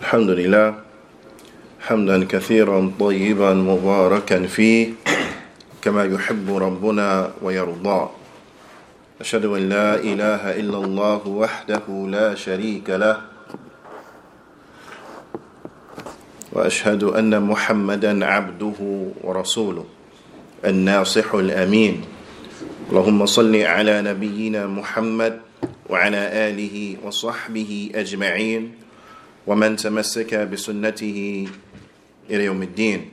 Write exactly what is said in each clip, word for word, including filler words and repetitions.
الحمد لله حمدا كثيرا طيبا مباركا فيه كما يحب ربنا ويرضى أشهد أن لا إله إلا الله وحده لا شريك له وأشهد أن محمدا عبده ورسوله الناصح الأمين اللهم صل على نبينا محمد وعلى آله وصحبه أجمعين ومن تمسك بسنته إلى يوم الدين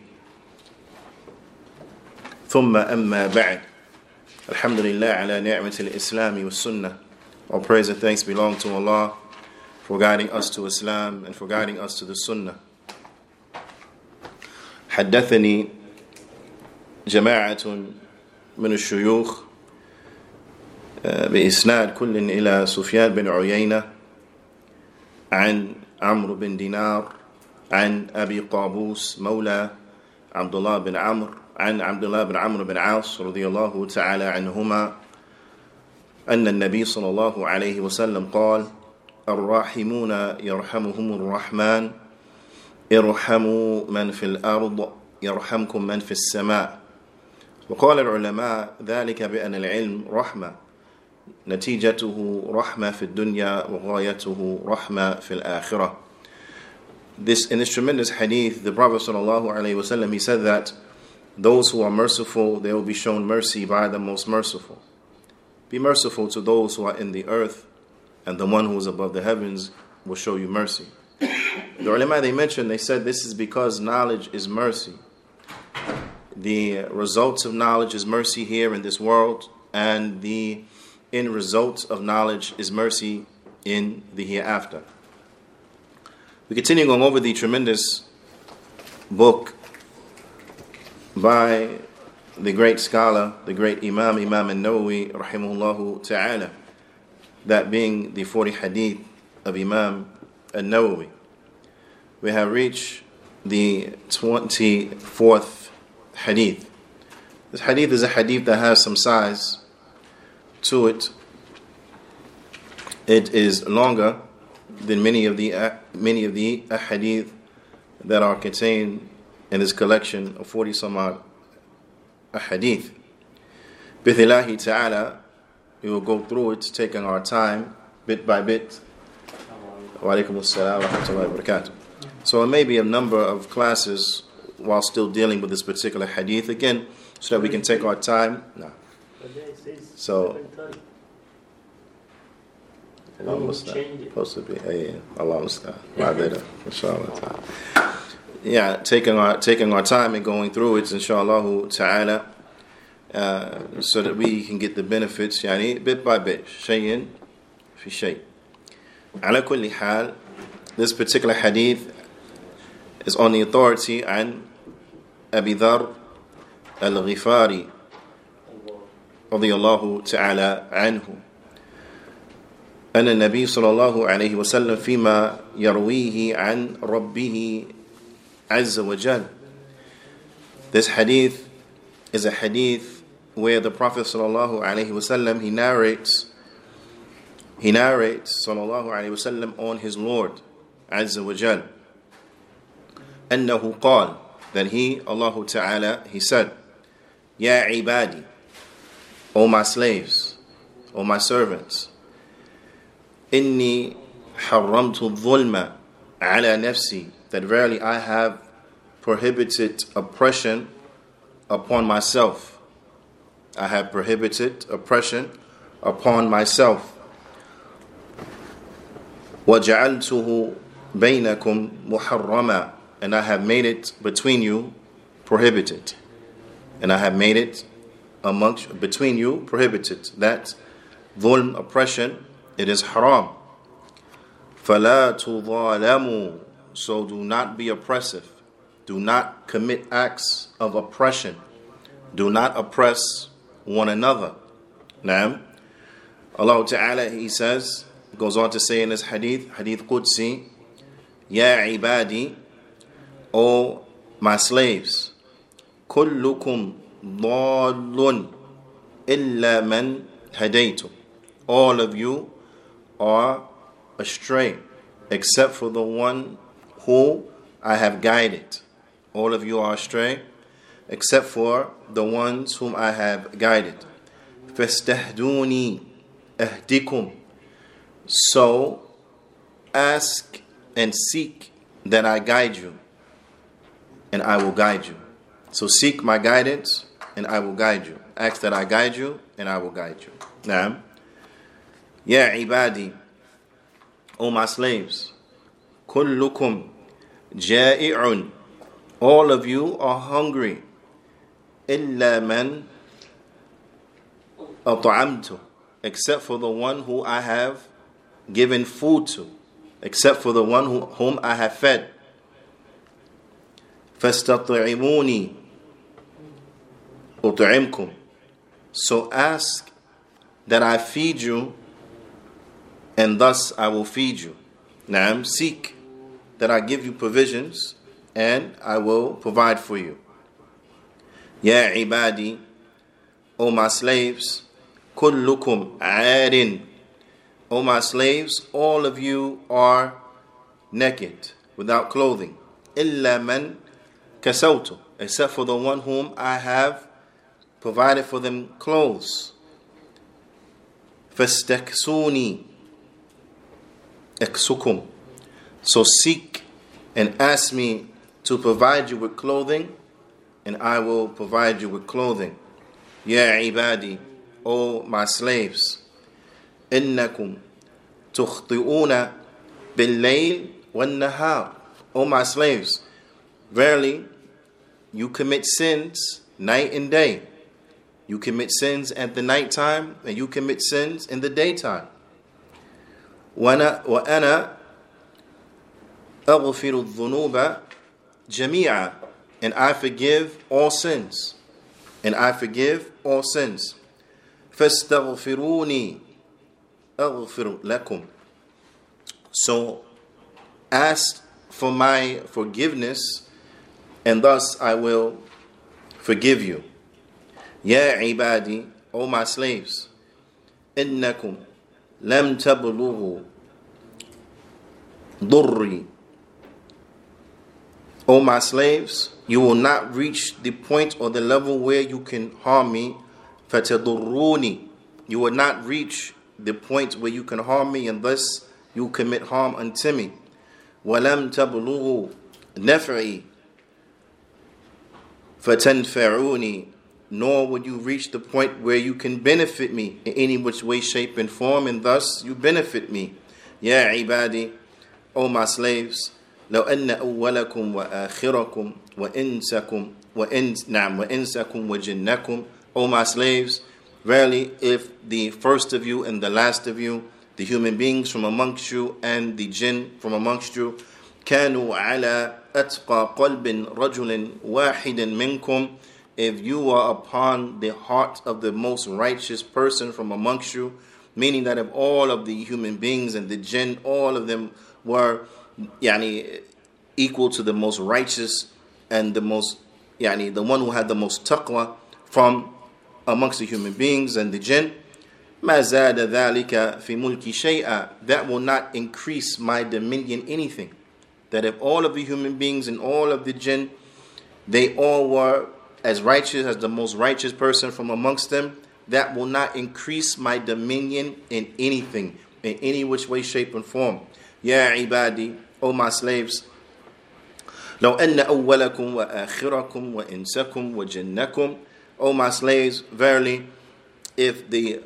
ثم أما بعد. Alhamdulillah ala ni'mat al-Islam wa sunnah. All praise and thanks belong to Allah for guiding us to Islam and for guiding us to the sunnah. حدثني جماعة من الشيوخ بإسناد كل إلى سفيان بن عيينة عن عمرو بن دينار عن أبي قابوس مولى عبد الله بن عمرو عن عبد الله بن عمرو بن عاص رضي الله تعالى عنهما أن النبي صلى الله عليه وسلم قال: الراحمون يرحمهم الرحمن ارحموا من في الأرض يرحمكم من في السماء. وقال العلماء: ذلك بأن العلم رحمة نتيجته رحمة في الدنيا وغايته رحمة في الآخرة. This in this tremendous hadith, the Prophet صلى الله عليه وسلم, he said that those who are merciful, they will be shown mercy by the most merciful. Be merciful to those who are in the earth, and the one who is above the heavens will show you mercy. The ulama, they mentioned, they said this is because knowledge is mercy. The results of knowledge is mercy here in this world, and the end results of knowledge is mercy in the hereafter. We continue going over the tremendous book by the great scholar, the great Imam, Imam An-Nawawi, rahimahullahu ta'ala, that being the forty hadith of Imam An-Nawawi. We have reached the twenty-fourth hadith. This hadith is a hadith that has some size to it. It is longer than many of the uh, many of the hadith that are contained in this collection of forty some odd hadith. Bithillahi ta'ala, we will go through it, taking our time, bit by bit. Wa alaykum as-salam wa rahmatullahi wa barakatuh. So it may be a number of classes while still dealing with this particular hadith, again, so that we can take our time. No. So, possibly, yeah, Allahumma sallam, inshallah. Yeah, taking our taking our time and going through it, inshallah ta'ala, uh, so that we can get the benefits, yani, bit by bit, shay'in fi shay. Ala kulli hal, this particular hadith is on the authority an Abu Dharr al-Ghifari radiyallahu ta'ala anhu. أن النبي صلى الله عليه وسلم فيما يرويه عن ربه Azza wa Jal. This hadith is a hadith where the Prophet sallallahu alaihi wasallam he narrates he narrates sallallahu alaihi wasallam on his Lord Azza wa Jal. أنه قال, that he, Allah Ta'ala, he said, Ya ibadi, O my slaves, O my servants, inni harramtu dhulma ala nafsi, that verily I have prohibited oppression upon myself. I have prohibited oppression upon myself. وَجَعَلْتُهُ بَيْنَكُمْ مُحَرَّمًا, and I have made it between you prohibited. And I have made it amongst between you prohibited. That dhulm, oppression, it is haram. فَلَا تُظَالَمُوا, so do not be oppressive. Do not commit acts of oppression. Do not oppress one another. Naam. Allah Ta'ala, he says, goes on to say in this hadith, hadith Qudsi, Ya ibadi, O my slaves, kullukum dallun illa man hadaytum. All of you are astray except for the one who I have guided. All of you are astray, except for the ones whom I have guided. فَاسْتَهْدُونِي أَهْدِكُمْ. So ask and seek that I guide you, and I will guide you. So seek my guidance, and I will guide you. Ask that I guide you, and I will guide you. Naam. Ya ibadi, O my slaves, kullukum ja'i'un, all of you are hungry, illa man at'amtu, except for the one who I have given food to, except for the one who, whom I have fed. فَاسْتَطْعِمُونِي أُطْعِمْكُمْ. So ask that I feed you, and thus I will feed you. Naam, seek that I give you provisions, and I will provide for you. Ya ibadi, O my slaves, kullukum aadin, O my slaves, all of you are naked, without clothing. Illa man kasawtu, except for the one whom I have provided for them clothes. Fastaksuni eksukum. So seek and ask me to provide you with clothing, and I will provide you with clothing. Ya ibadi, O my slaves, innakum tukhti'una bil-layl wan-nahar. O my slaves, verily you commit sins night and day. You commit sins at the nighttime, and you commit sins in the daytime. وَأَنَا أَغْفِرُ الذُّنُوبَ جَمِيعًا, and I forgive all sins. And I forgive all sins. فَاسْتَغْفِرُونِي أَغْفِرُ لَكُمْ. So ask for my forgiveness, and thus I will forgive you. Ya ibadi, O my slaves, innakum lam tablughu durri, O my slaves, you will not reach the point or the level where you can harm me. Fatadurruni, you will not reach the point where you can harm me, and thus you commit harm unto me. Walam tablughu naf'i fatanfa'uni, nor would you reach the point where you can benefit me in any which way, shape, and form, and thus you benefit me. Ya ibadi, O my slaves, لو أن أولكم وآخركم وإنسكم وإنس نعم وإنسكم وجنكم, O my slaves, verily if the first of you and the last of you, the human beings from amongst you and the jinn from amongst you, كانوا على أتقى قلب رجل واحد منكم, if you are upon the heart of the most righteous person from amongst you, meaning that if all of the human beings and the jinn, all of them were yani, equal to the most righteous and the most, yani, the one who had the most taqwa from amongst the human beings and the jinn, مَا زَادَ ذَلِكَ فِي مُلْكِ شَيْئًا, that will not increase my dominion anything. That if all of the human beings and all of the jinn, they all were as righteous as the most righteous person from amongst them, that will not increase my dominion in anything, in any which way, shape, and form. Ya ibadi, O my slaves, لو أن أولكم وآخركم وإنسكم وجنكم, O my slaves, verily, if the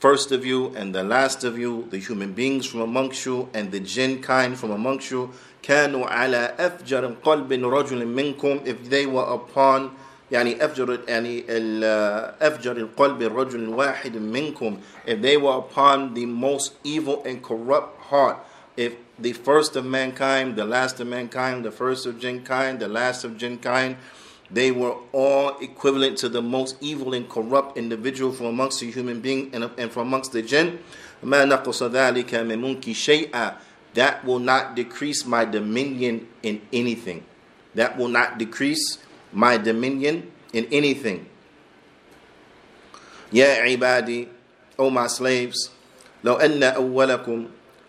first of you and the last of you, the human beings from amongst you and the jinn kind from amongst you, كانوا على أفجر قلب رجل منكم, if they were upon يعني أفجر يعني أفجر القلب الرجل واحد منكم, if they were upon the most evil and corrupt heart, if the first of mankind, the last of mankind, the first of jinn kind, the last of jinn kind, they were all equivalent to the most evil and corrupt individual from amongst the human being and, and from amongst the jinn. ما نقص ذلك من ملك شيئا, that will not decrease my dominion in anything. That will not decrease my dominion in anything. Ya ibadi, O my slaves, لو أن أولكم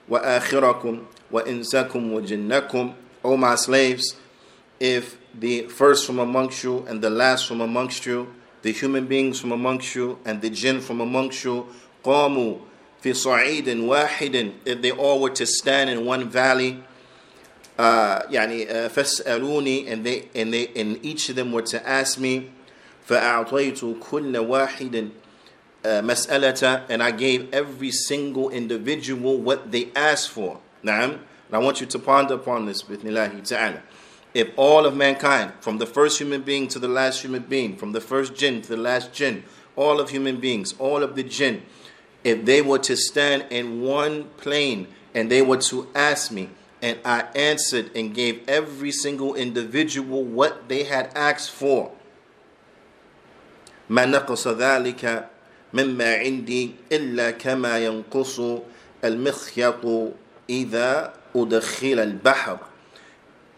وآخركم وإنسكم وجنكم, O my slaves, if the first from amongst you and the last from amongst you, the human beings from amongst you and the jinn from amongst you, قاموا في صعيد واحد, if they all were to stand in one valley, uh, يعني uh, فسألوني, and they and they and each of them were to ask me, فأعطيت كل واحد مسألة, and I gave every single individual what they asked for. نعم. And I want you to ponder upon this with Nilahi Ta'ala. If all of mankind, from the first human being to the last human being, from the first jinn to the last jinn, all of human beings, all of the jinn, if they were to stand in one plane and they were to ask me, and I answered and gave every single individual what they had asked for, ما نقص ذلك مما عندي إلا كما ينقص المخيط إذا أدخل البحر.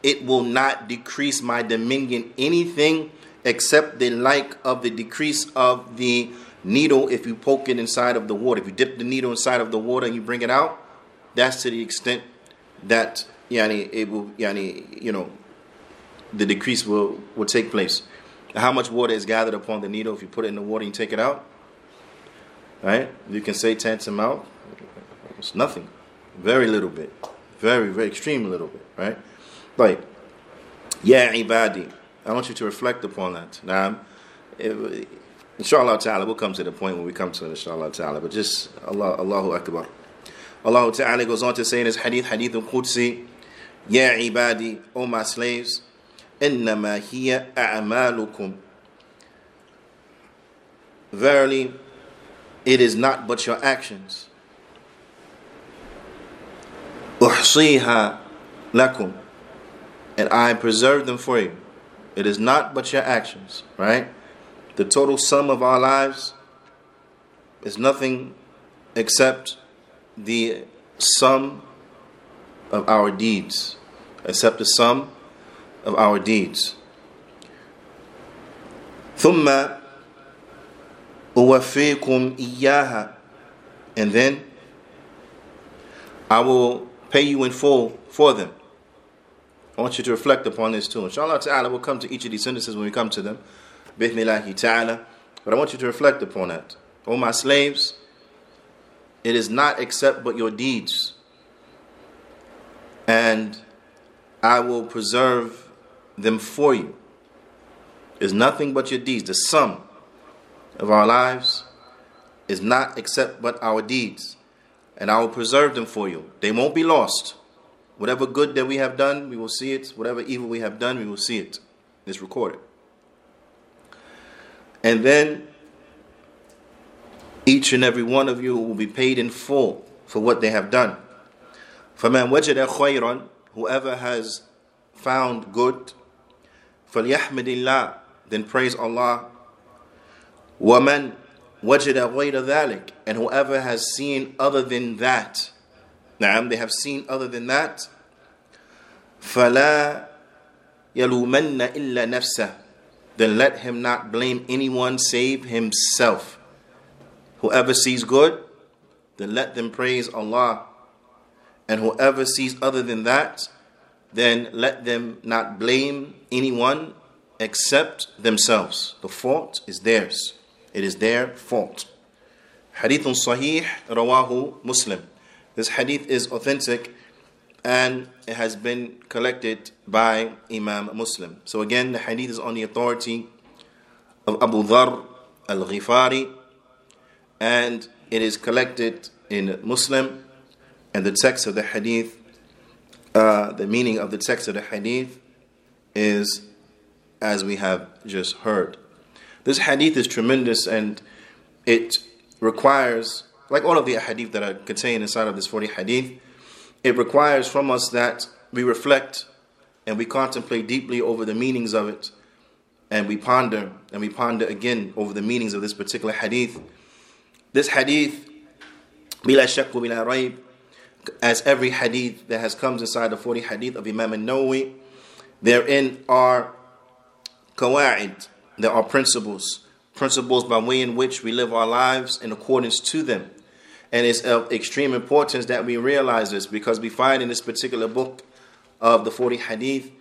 It will not decrease my dominion anything except the like of the decrease of the needle if you poke it inside of the water. If you dip the needle inside of the water and you bring it out, that's to the extent that yani, it will, yani, you know, the decrease will, will take place. How much water is gathered upon the needle if you put it in the water and you take it out? Right? You can say tantamount. It's nothing. Very little bit. Very, very extreme little bit. Right? Like, yeah, ibadi. I want you to reflect upon that. Now, it, inshallah ta'ala, we'll come to the point when we come to it, inshallah ta'ala. But just, Allah, Allahu Akbar. Allah ta'ala goes on to say in his hadith, hadith al-Qudsi, yeah, ibadi, O my slaves, innama hiya a'malukum. Verily, it is not but your actions. Uhsiha lakum. And I preserve them for you. It is not but your actions, right? The total sum of our lives is nothing except the sum of our deeds. Except the sum of our deeds. ثُمَّ أُوَفِّيكُمْ إِيَّاهَا. And then I will pay you in full for them. I want you to reflect upon this too. Inshallah ta'ala, we'll come to each of these sentences when we come to them. Bithnilahi ta'ala. But I want you to reflect upon that. O my slaves, it is not except but your deeds. And I will preserve them for you. It's nothing but your deeds. The sum of our lives is not except but our deeds. And I will preserve them for you. They won't be lost. Whatever good that we have done, we will see it. Whatever evil we have done, we will see it. It's recorded. And then each and every one of you will be paid in full for what they have done. فَمَنْ وَجَدَ خَيْرًا, whoever has found good, فَلْيَحْمِدِ اللَّهِ, then praise Allah. وَمَنْ وَجَدَ غَيْرَ ذَلِكَ, and whoever has seen other than that, نعم, they have seen other than that, فَلَا يَلُومَنَّ إِلَّا نَفْسَهُ, then let him not blame anyone save himself. Whoever sees good, then let them praise Allah. And whoever sees other than that, then let them not blame anyone except themselves. The fault is theirs. It is their fault. Hadithun Sahih, Rawahu Muslim. This hadith is authentic and it has been collected by Imam Muslim. So again, the hadith is on the authority of Abu Dharr al-Ghifari and it is collected in Muslim. And the text of the hadith, uh, the meaning of the text of the hadith is as we have just heard. This hadith is tremendous and it requires, like all of the hadith that are contained inside of this forty hadith, it requires from us that we reflect and we contemplate deeply over the meanings of it, and we ponder and we ponder again over the meanings of this particular hadith. This hadith, bila shakk wa bila raib, as every hadith that has come inside the forty hadith of Imam An-Nawawi, therein are qawa'id, there are principles, principles by way in which we live our lives in accordance to them. And it's of extreme importance that we realize this, because we find in this particular book of the forty hadith,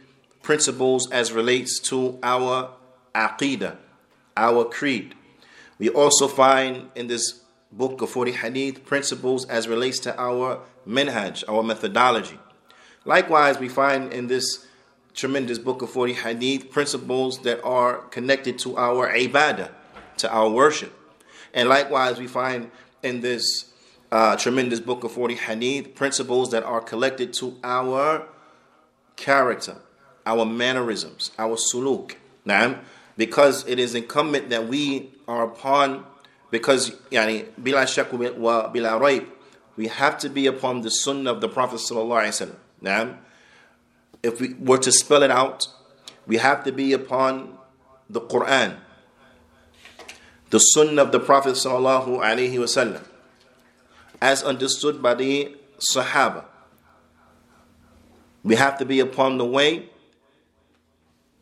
principles as relates to our aqidah, our creed. We also find in this book of forty hadith principles as relates to our manhaj, our methodology. Likewise, we find in this tremendous book of forty hadith principles that are connected to our ibadah, to our worship. And likewise, we find in this uh, tremendous book of forty hadith principles that are collected to our character, our mannerisms, our suluk. Naam. Because it is incumbent that we are upon, because yani, bila shak wa bila raib, we have to be upon the sunnah of the Prophet sallallahu alaihi wasallam. If we were to spell it out, we have to be upon the Quran, the sunnah of the Prophet sallallahu alaihi wasallam, as understood by the Sahaba. We have to be upon the way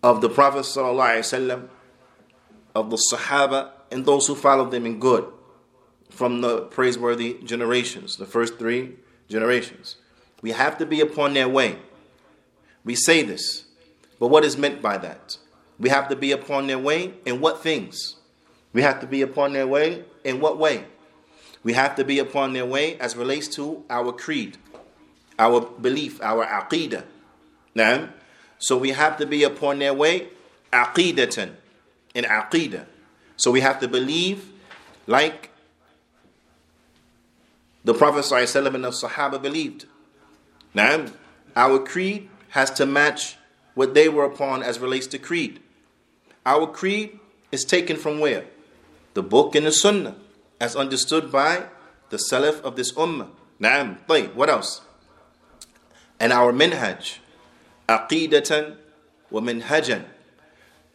of the Prophet sallallahu alaihi wasallam, of the Sahaba, and those who followed them in good, from the praiseworthy generations, the first three generations. We have to be upon their way. We say this, but what is meant by that? We have to be upon their way in what things? We have to be upon their way in what way? We have to be upon their way as relates to our creed, our belief, our aqidah. Naam. So we have to be upon their way aqidatan, in aqidah. So we have to believe like the Prophet ﷺ and the Sahaba believed. Naam. Our creed has to match what they were upon as relates to creed. Our creed is taken from where? The book and the sunnah, as understood by the salaf of this ummah. Naam. Tayyib. What else? And our minhaj, aqidatan wa minhajan.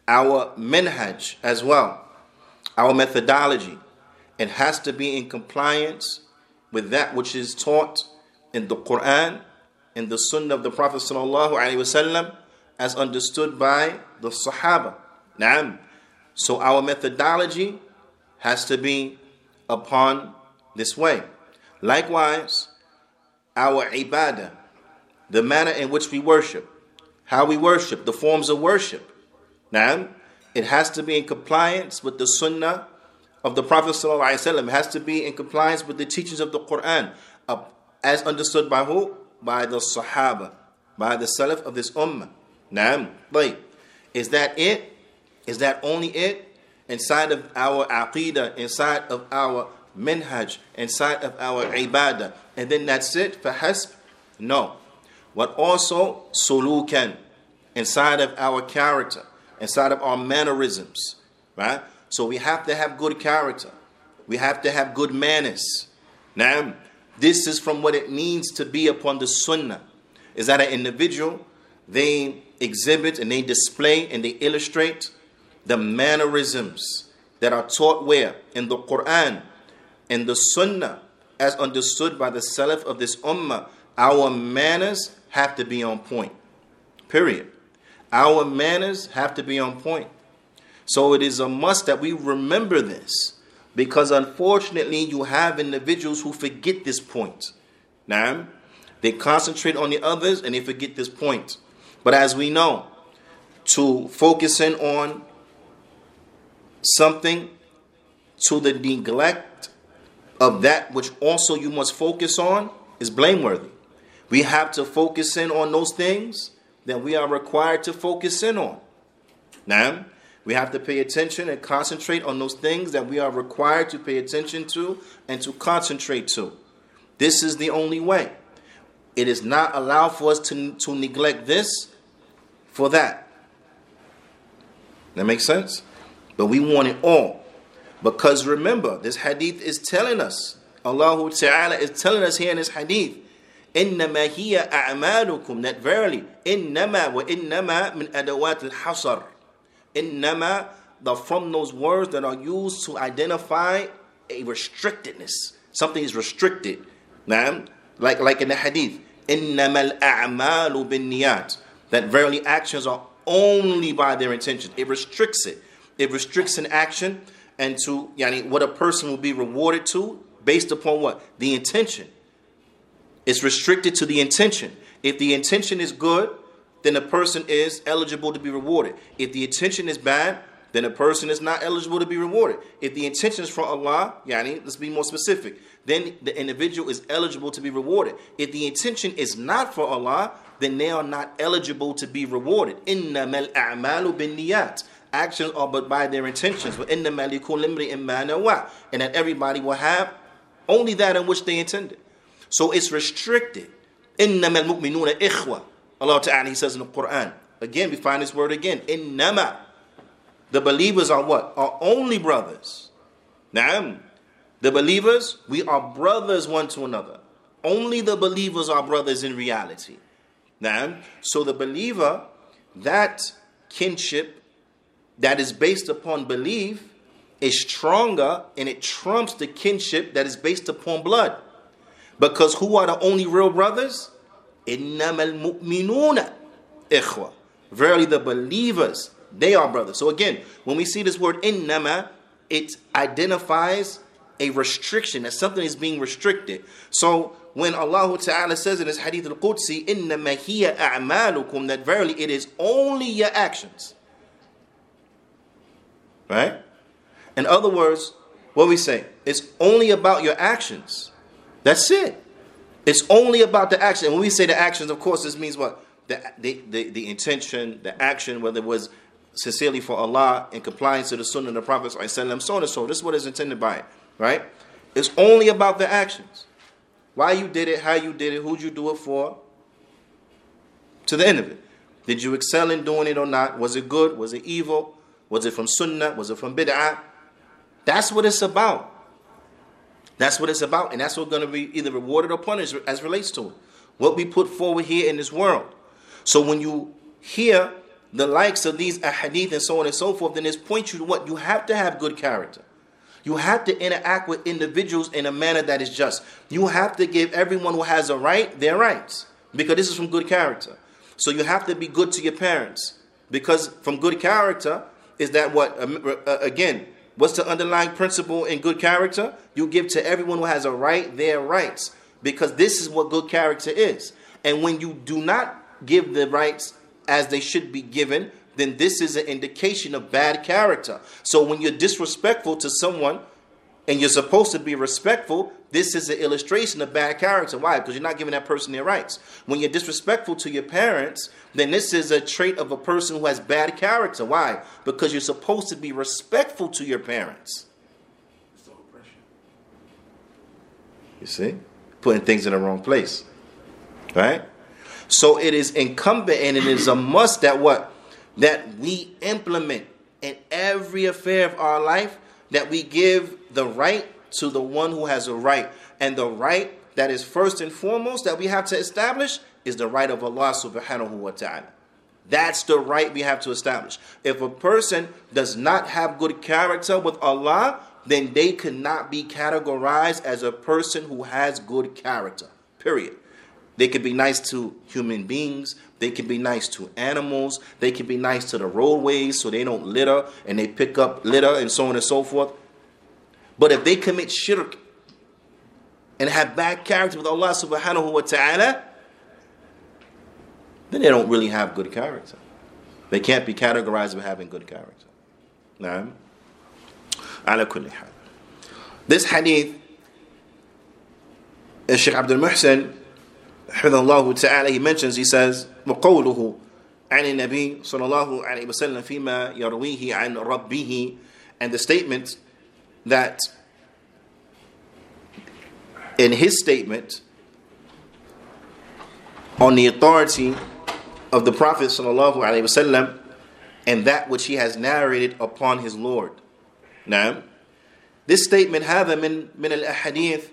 Our manhaj as well, our methodology, it has to be in compliance with that which is taught in the Quran, in the Sunnah of the Prophet sallallahu alaihi wasallam, as understood by the Sahaba. Naam. So our methodology has to be upon this way. Likewise, our ibadah, the manner in which we worship, how we worship, the forms of worship. Now, it has to be in compliance with the sunnah of the Prophet sallallahu alaihi wasallam. It has to be in compliance with the teachings of the Quran, uh, as understood by who? By the Sahaba, by the Salaf of this ummah. Naam. Is that it? Is that only it? Inside of our aqidah, inside of our minhaj, inside of our ibadah, and then that's it for hasb? No. But also sulukan, inside of our character, inside of our mannerisms, right? So we have to have good character. We have to have good manners. Now, this is from what it means to be upon the sunnah, is that an individual, they exhibit and they display and they illustrate the mannerisms that are taught where? In the Quran, in the sunnah, as understood by the salaf of this ummah. Our manners have to be on point, period. Our manners have to be on point. So it is a must that we remember this, because unfortunately you have individuals who forget this point. Now, they concentrate on the others and they forget this point. But as we know, to focus in on something to the neglect of that which also you must focus on is blameworthy. We have to focus in on those things that we are required to focus in on. Now, we have to pay attention and concentrate on those things that we are required to pay attention to and to concentrate to. This is the only way. It is not allowed for us to, to neglect this for that. That makes sense? But we want it all. Because remember, this hadith is telling us, Allah Ta'ala is telling us here in this hadith, إِنَّمَا هِيَ أَعْمَالُكُمْ, that verily, إِنَّمَا وَإِنَّمَا مِنْ أَدَوَاتِ الْحَصَرِ. إِنَّمَا, the, from those words that are used to identify a restrictedness. Something is restricted. Like, like in the hadith, إِنَّمَا الْأَعْمَالُ بِالنِّيَاتِ, that verily actions are only by their intention. It restricts it. It restricts an action and to yani, what a person will be rewarded to based upon what? The intention. It's restricted to the intention. If the intention is good, then the person is eligible to be rewarded. If the intention is bad, then a person is not eligible to be rewarded. If the intention is from Allah, yani, let's be more specific, then the individual is eligible to be rewarded. If the intention is not for Allah, then they are not eligible to be rewarded. إِنَّمَا الْأَعْمَالُ بِالنِّيَّاتِ. Actions are but by their intentions. وَإِنَّمَا لِكُلِّ امْرِئٍ مَا نَوَى. And that everybody will have only that in which they intended. So it's restricted. إِنَّمَا الْمُؤْمِنُونَ إِخْوَةً. Allah Ta'ala, He says in the Quran. Again, we find this word again. إِنَّمَا. The believers are what? Are only brothers. Naam. The believers, we are brothers one to another. Only the believers are brothers in reality. Naam. So the believer, that kinship that is based upon belief is stronger, and it trumps the kinship that is based upon blood. Because who are the only real brothers? إِنَّمَا الْمُؤْمِنُونَ إِخْوَةً. Verily the believers, they are brothers. So again, when we see this word innama, it identifies a restriction, that something is being restricted. So when Allah Ta'ala says in his hadith al-Qudsi, innama hiya a'malukum, that verily it is only your actions. Right? In other words, what we say, it's only about your actions. That's it. It's only about the action. And when we say the actions, of course, this means what? The, the, the, the intention, the action, whether it was sincerely for Allah, in compliance to the sunnah of the Prophet ﷺ, so on and so. This is what is intended by it, right? It's only about the actions. Why you did it, how you did it, who you do it for, to the end of it. Did you excel in doing it or not? Was it good? Was it evil? Was it from sunnah? Was it from bid'ah? That's what it's about. That's what it's about, and that's what's going to be either rewarded or punished as relates to it. What we put forward here in this world. So when you hear the likes of these ahadith and so on and so forth, then this points you to what? You have to have good character. You have to interact with individuals in a manner that is just. You have to give everyone who has a right their rights, because this is from good character. So you have to be good to your parents, because from good character is that what? Again, what's the underlying principle in good character? You give to everyone who has a right their rights, because this is what good character is. And when you do not give the rights as they should be given, then this is an indication of bad character. So when you're disrespectful to someone, and you're supposed to be respectful, this is an illustration of bad character. Why? Because you're not giving that person their rights. When you're disrespectful to your parents, then this is a trait of a person who has bad character. Why? Because you're supposed to be respectful to your parents. It's the oppression. You see? Putting things in the wrong place. Right? So it is incumbent, and it is a must that what? That we implement in every affair of our life, that we give the right to the one who has a right. And the right that is first and foremost that we have to establish is the right of Allah subhanahu wa ta'ala. That's the right we have to establish. If a person does not have good character with Allah, then they cannot be categorized as a person who has good character. Period. They could be nice to human beings. They could be nice to animals. They could be nice to the roadways so they don't litter and they pick up litter and so on and so forth. But if they commit shirk and have bad character with Allah subhanahu wa ta'ala, then they don't really have good character. They can't be categorized as having good character. Naam. Ala kulli hal. This hadith, Sheikh Abdul Muhsin, Allah Ta'ala, he mentions, he says, وَقَوْلُهُ عَنِ النَّبِيِّ صَلَى اللَّهُ عَلَيْهِ وَسَلَّمَ فِي مَا يَرْوِيهِ عَنْ رَبِّهِ. And the statement that, in his statement, on the authority of the Prophet Sallallahu Alaihi Wasallam and that which he has narrated upon his Lord. Now, this statement, هَذَا مِنْ مِنَ الْأَحَدِيثِ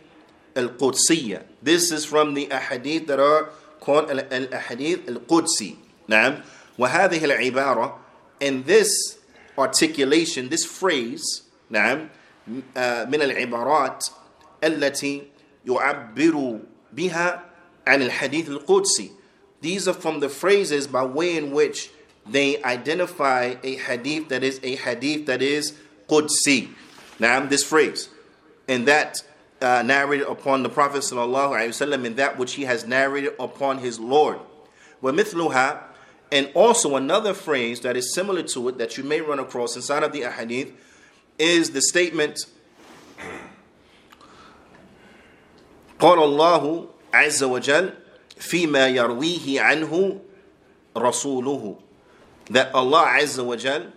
Al-Qudsiyya. This is from the ahadith that are called al-ahadith al-Qudsi. Naam. Wa hadhihi al-ibara, and this articulation, this phrase, naam, min al-ibarat allati yu'abbiru biha an al-hadith al-Qudsi. These are from the phrases by way in which they identify a hadith that is a hadith that is Qudsi. Naam, this phrase. And that uh, narrated upon the Prophet ﷺ in that which he has narrated upon his Lord. وَمِثْلُهَا, and also another phrase that is similar to it that you may run across inside of the ahadith is the statement قَالَ اللَّهُ عَزَّ وَجَلَّ فِيمَا يَرْوِيهِ عَنْهُ رَسُولُهُ, that Allah Azza wa Jal,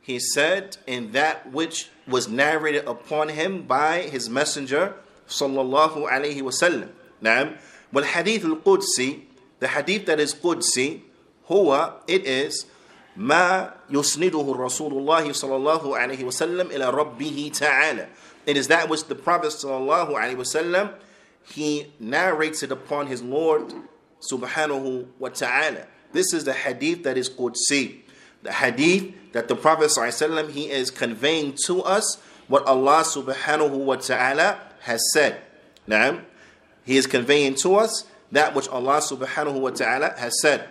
He said in that which was narrated upon Him by His Messenger sallallahu alayhi wa sallam. Naam. Wal hadith al-Qudsi, the hadith that is Qudsi, huwa, it is ma yusniduhu Rasulullah sallallahu alayhi wa sallam ila rabbihi ta'ala. It is that which the Prophet sallallahu alayhi wa sallam, he narrates it upon his Lord subhanahu wa ta'ala. This is the hadith that is Qudsi, the hadith that the Prophet ﷺ, he is conveying to us what Allah subhanahu wa ta'ala has said. Naam. He is conveying to us that which Allah subhanahu wa ta'ala has said.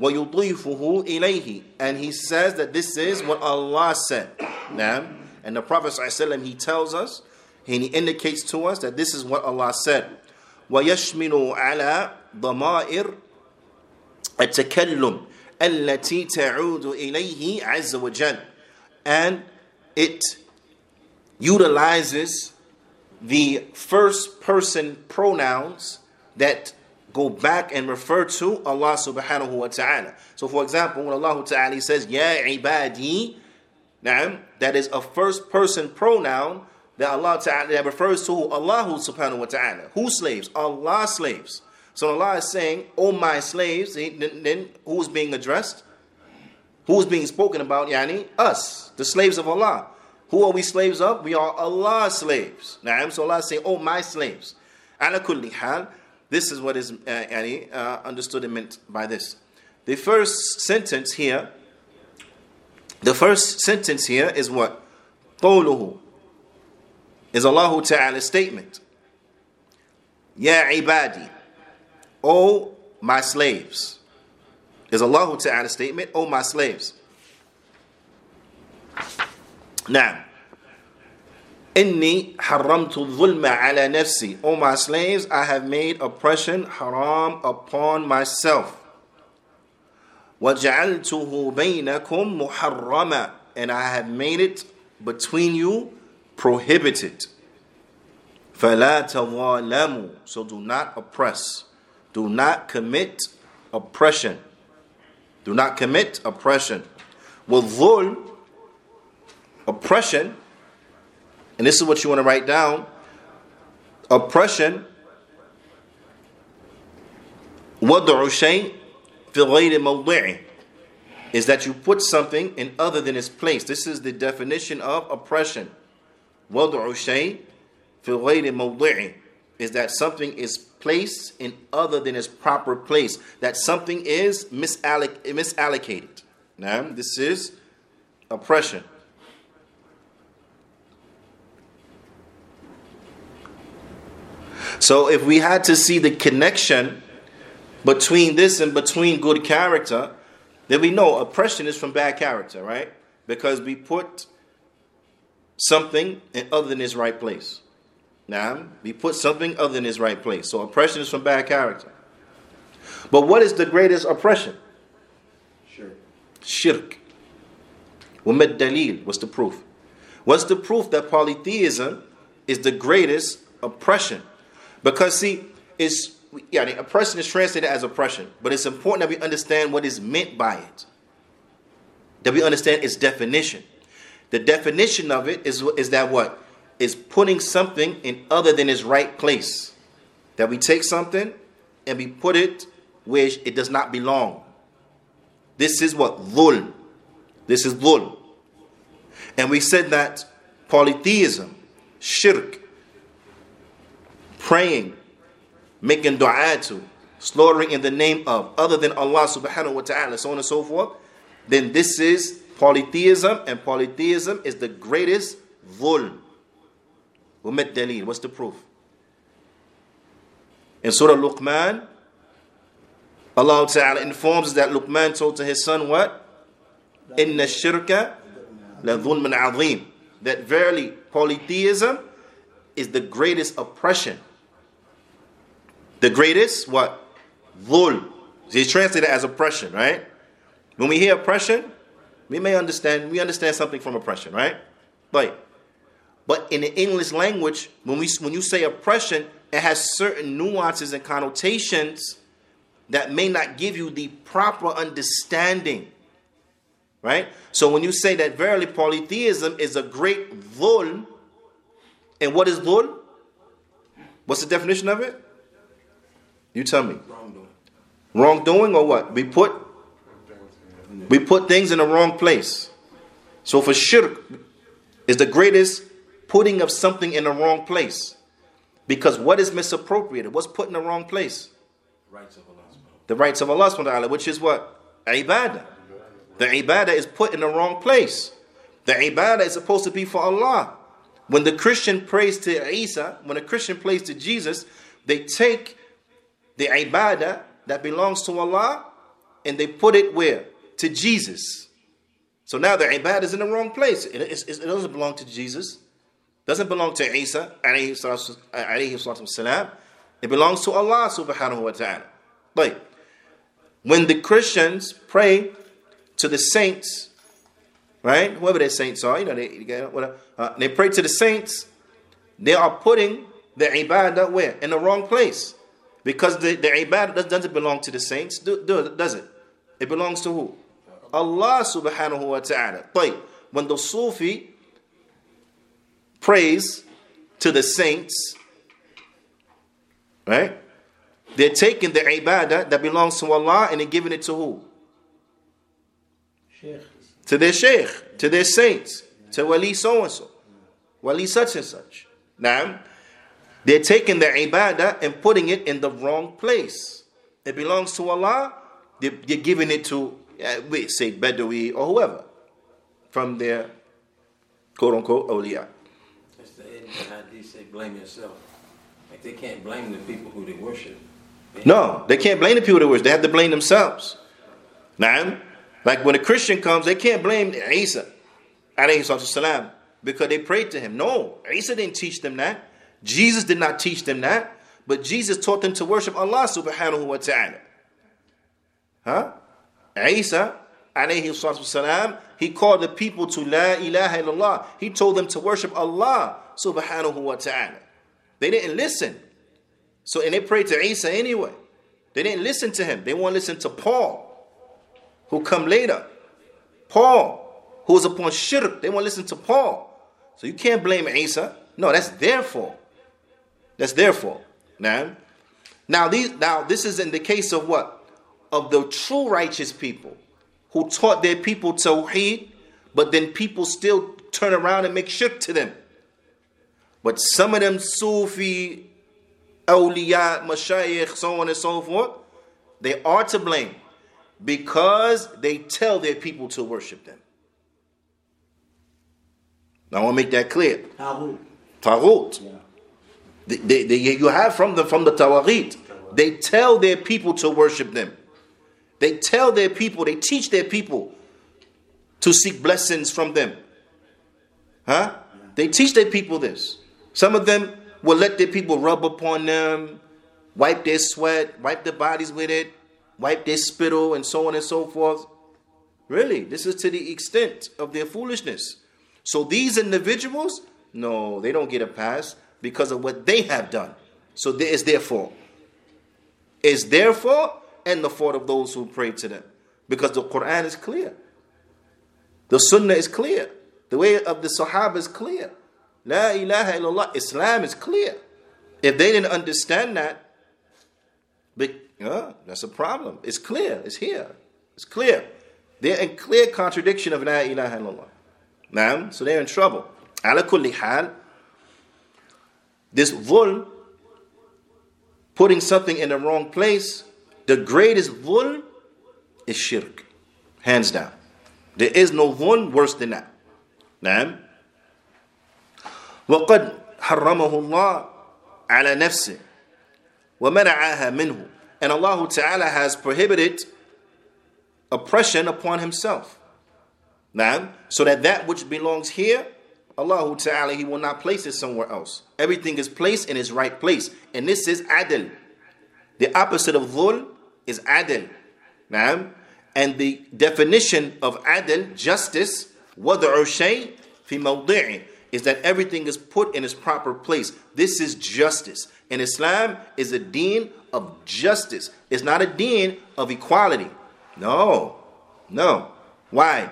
وَيُضِيفُهُ إِلَيْهِ, and he says that this is what Allah said. Naam. And the Prophet ﷺ, he tells us and he indicates to us that this is what Allah said. وَيَشْمِلُ عَلَى ضَمَائِرِ التكلم التي تعود إليه عز وجل, and it utilizes the first person pronouns that go back and refer to Allah subhanahu wa ta'ala. So for example, when Allah ta'ala says ya ibadi, نعم, that is a first person pronoun that Allah ta'ala, that refers to Allah subhanahu wa ta'ala. Who slaves? Allah slaves. So Allah is saying, oh my slaves, then who's being addressed? Who's being spoken about? Yani, us, the slaves of Allah. Who are we slaves of? We are Allah's slaves. Naam. So Allah is saying, oh my slaves. Ala kulli hal. This is what is uh, yani, uh, understood and meant by this. The first sentence here, the first sentence here is what? Qawluhu is Allah Ta'ala's statement. Ya ibadi, O my slaves, is Allah Ta'ala's statement, O my slaves. Now, Inni haramtu dhulma ala nafsi, O my slaves, I have made oppression haram upon myself. Waj'altuhu baynakum muharrama, and I have made it between you prohibited. Fala tawalamu, so do not oppress. Do not commit oppression. Do not commit oppression. Wal-dhulm, oppression, and this is what you want to write down. Oppression, wad'u shay' fi ghayri mawdi'i, is that you put something in other than its place. This is the definition of oppression. Wad'u shay' fi ghayri mawdi'i, is that something is placed in other than its proper place, that something is misalloc- misallocated. Now, this is oppression. So if we had to see the connection between this and between good character, then we know oppression is from bad character, right? Because we put something in other than its right place. Now, we put something other in his right place. So oppression is from bad character. But what is the greatest oppression? Shirk. Shirk. Wamad dalil? What's the proof? What's the proof that polytheism is the greatest oppression? Because see, it's, yeah, the oppression is translated as oppression, but it's important that we understand what is meant by it. That we understand its definition. The definition of it is, is that what? Is putting something in other than its right place. That we take something and we put it where it does not belong. This is what? Dhulm. This is dhulm. And we said that polytheism, shirk, praying, making dua to, slaughtering in the name of, other than Allah subhanahu wa ta'ala, so on and so forth, then this is polytheism, and polytheism is the greatest dhulm. What's the proof? In Surah Luqman, Allah Ta'ala informs us that Luqman told to his son what? Inna shirka la dhulman azim. That verily polytheism is the greatest oppression. The greatest what? Dhul. It's translated as oppression, right? When we hear oppression, we may understand, we understand something from oppression, right? Like, but in the English language, when we when you say oppression, it has certain nuances and connotations that may not give you the proper understanding, right? So when you say that verily polytheism is a great dhulm, and what is dhulm? What's the definition of it? You tell me. Wrongdoing. Wrongdoing or what? We put we put things in the wrong place. So for shirk is the greatest putting of something in the wrong place. Because what is misappropriated? What's put in the wrong place? Rights of Allah. The rights of Allah subhanahu wa ta'ala, which is what? Ibadah. The ibadah is put in the wrong place. The ibadah is supposed to be for Allah. When the Christian prays to Isa, when a Christian prays to Jesus, they take the ibadah that belongs to Allah and they put it where? To Jesus. So now the ibadah is in the wrong place. It, it, it doesn't belong to Jesus. Doesn't belong to Isa, alayhi salatu wasalam. It belongs to Allah subhanahu wa ta'ala. Like, when the Christians pray to the saints, right? Whoever their saints are, you know, they, uh, they pray to the saints, they are putting the ibadah where? In the wrong place. Because the, the ibadah doesn't belong to the saints, do, do, does it? It belongs to who? Allah subhanahu wa ta'ala. Like, when the Sufi praise to the saints, right? They're taking the ibadah that belongs to Allah and they're giving it to who? Sheikh. To their sheikh, to their saints, to wali so-and-so, wali such and such. Now, they're taking the ibadah and putting it in the wrong place. It belongs to Allah, they're, they're giving it to, we say, Bedawi or whoever from their quote-unquote awliya. Hadith say blame yourself. Like they can't blame the people who they worship. They no, they can't blame the people they worship. They have to blame themselves. Now, like when a Christian comes, they can't blame Isa, alayhi salam, because they prayed to him. No, Isa didn't teach them that. Jesus did not teach them that. But Jesus taught them to worship Allah subhanahu wa ta'ala. Huh? Isa, alayhi salam, he called the people to La ilaha illallah. He told them to worship Allah subhanahu wa ta'ala. They didn't listen. So, and they prayed to Isa anyway. They didn't listen to him. They won't listen to Paul, who come later. Paul, who was upon shirk. They won't listen to Paul. So you can't blame Isa. No, that's their fault. That's their fault. Now, now, these, now this is in the case of what? Of the true righteous people who taught their people tawheed, but then people still turn around and make shirk to them. But some of them Sufi, awliya, mashayikh, so on and so forth, they are to blame because they tell their people to worship them. Now, I want to make that clear. Taghut. Taghut. Yeah. They, they, they, you have from the, from the Tawaghit. They tell their people to worship them. They tell their people, they teach their people to seek blessings from them. Huh? They teach their people this. Some of them will let their people rub upon them, wipe their sweat, wipe their bodies with it, wipe their spittle, and so on and so forth. Really, this is to the extent of their foolishness. So these individuals, no, they don't get a pass because of what they have done. So it's their fault. It's their fault and the fault of those who pray to them. Because the Quran is clear. The Sunnah is clear. The way of the Sahaba is clear. La ilaha illallah. Islam is clear. If they didn't understand that, but, uh, that's a problem. It's clear. It's here. It's clear. They're in clear contradiction of La ilaha illallah. Now, so they're in trouble. Ala kulli hal. This dhulm, putting something in the wrong place, the greatest dhulm is shirk. Hands down. There is no dhulm worse than that. نعم وقد حرمه الله على نفسه ومنعها منه, and Allah Ta'ala has prohibited oppression upon himself. نعم, so that that which belongs here Allah Ta'ala, He will not place it somewhere else. Everything is placed in its right place. And this is adl. The opposite of dhul is adl. Naam? And the definition of adl, justice, wad'u shay fi mawdi'i, is that everything is put in its proper place. This is justice. And Islam is a deen of justice. It's not a deen of equality. No. No. Why?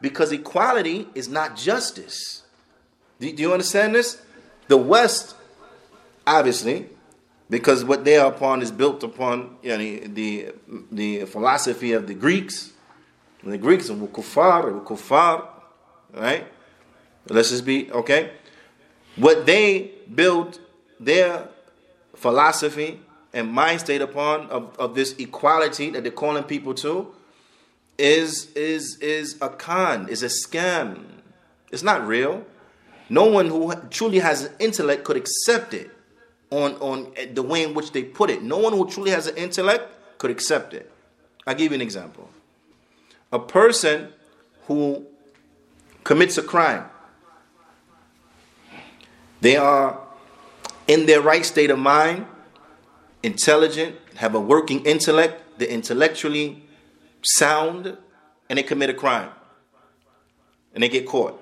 Because equality is not justice. Do, do you understand this? The West, obviously, because what they are upon is built upon, you know, the, the, the philosophy of the Greeks. And the Greeks are kuffar, kuffar, right? Let's just be, okay? What they build their philosophy and mind state upon of, of this equality that they're calling people to is is is a con, is a scam. It's not real. No one who truly has an intellect could accept it on, on the way in which they put it. No one who truly has an intellect could accept it. I'll give you an example. A person who commits a crime, they are in their right state of mind, intelligent, have a working intellect, they're intellectually sound, and they commit a crime. And they get caught.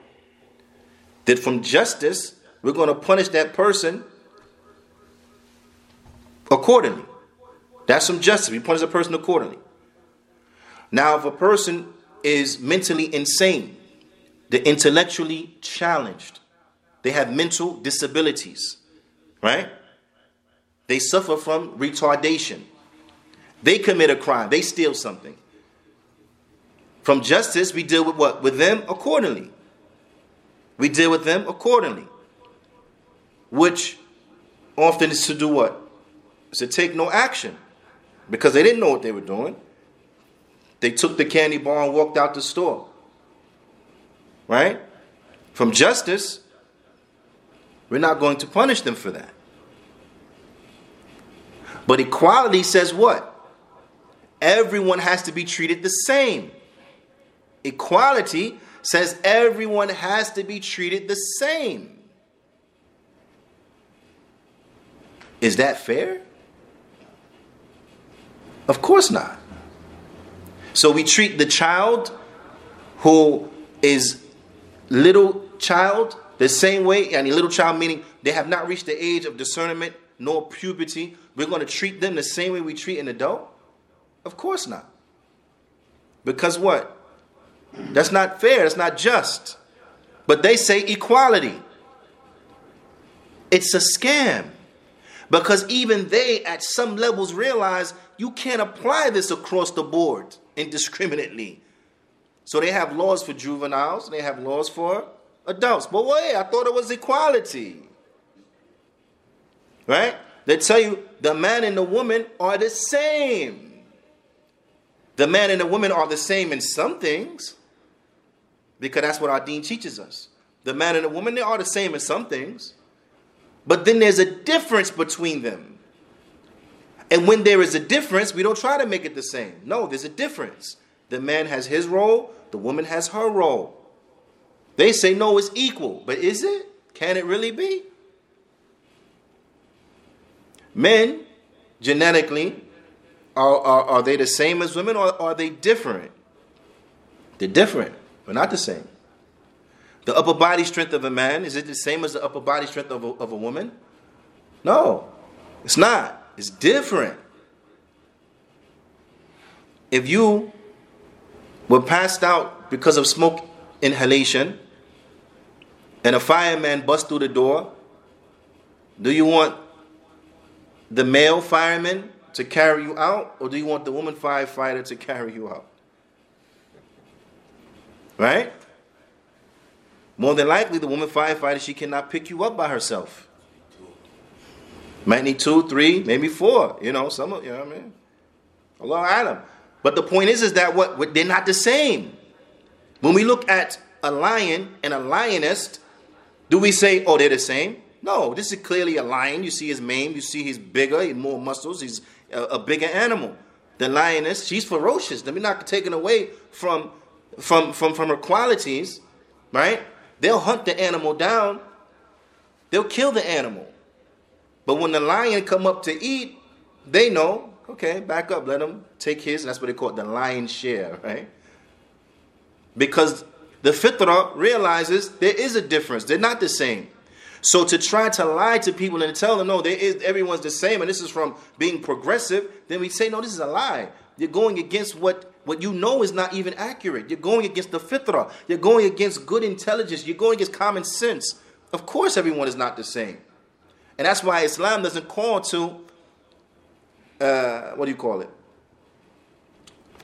That from justice, we're going to punish that person accordingly. That's from justice. We punish the person accordingly. Now, if a person is mentally insane, they're intellectually challenged, they have mental disabilities, right? They suffer from retardation. They commit a crime. They steal something. From justice, we deal with what? With them accordingly. We deal with them accordingly. Which often is to do what? It's to take no action. Because they didn't know what they were doing. They took the candy bar and walked out the store. Right? From justice, we're not going to punish them for that. But equality says what? Everyone has to be treated the same. Equality says everyone has to be treated the same. Is that fair? Of course not. So we treat the child who is little child the same way, and a little child meaning they have not reached the age of discernment nor puberty. We're going to treat them the same way we treat an adult? Of course not. Because what? That's not fair. That's not just. But they say equality. It's a scam. Because even they at some levels realize you can't apply this across the board indiscriminately. So they have laws for juveniles, and they have laws for adults. But wait, I thought it was equality. Right? They tell you the man and the woman are the same. The man and the woman are the same in some things, because that's what our deen teaches us. The man and the woman, they are the same in some things, but then there's a difference between them. And when there is a difference, we don't try to make it the same. No, there's a difference. The man has his role, the woman has her role. They say, no, it's equal. But is it? Can it really be? Men, genetically, are, are, are they the same as women, or are they different? They're different, but not the same. The upper body strength of a man, is it the same as the upper body strength of a, of a woman? No, it's not. It's different. If you were passed out because of smoke inhalation and a fireman busts through the door, do you want the male fireman to carry you out, or do you want the woman firefighter to carry you out? Right? More than likely, the woman firefighter, she cannot pick you up by herself. Might need two, three, maybe four. You know, some of, you know what I mean? Allahu Alam. But the point is, is that what, what they're not the same. When we look at a lion and a lioness, do we say, oh, they're the same? No, this is clearly a lion. You see his mane. You see he's bigger. He has more muscles. He's a, a bigger animal. The lioness, she's ferocious. Let me not take it away from, from, from, from her qualities, right? They'll hunt the animal down. They'll kill the animal. But when the lion come up to eat, they know, okay, back up, let him take his. That's what they call it, the lion's share, right? Because the fitrah realizes there is a difference. They're not the same. So to try to lie to people and tell them, no, there is, everyone's the same, and this is from being progressive, then we say, no, this is a lie. You're going against what, what you know is not even accurate. You're going against the fitrah. You're going against good intelligence. You're going against common sense. Of course everyone is not the same. And that's why Islam doesn't call to, uh, what do you call it?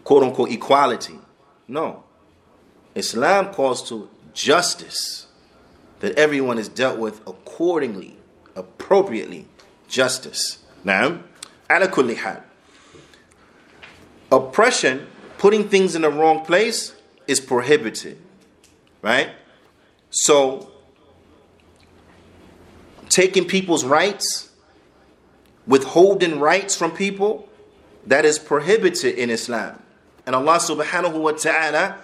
quote-unquote equality. No. Islam calls to justice. That everyone is dealt with accordingly, appropriately, justice. Now, ala kulli hal. Oppression, putting things in the wrong place, is prohibited, right? So, taking people's rights, withholding rights from people, that is prohibited in Islam. And Allah subhanahu wa ta'ala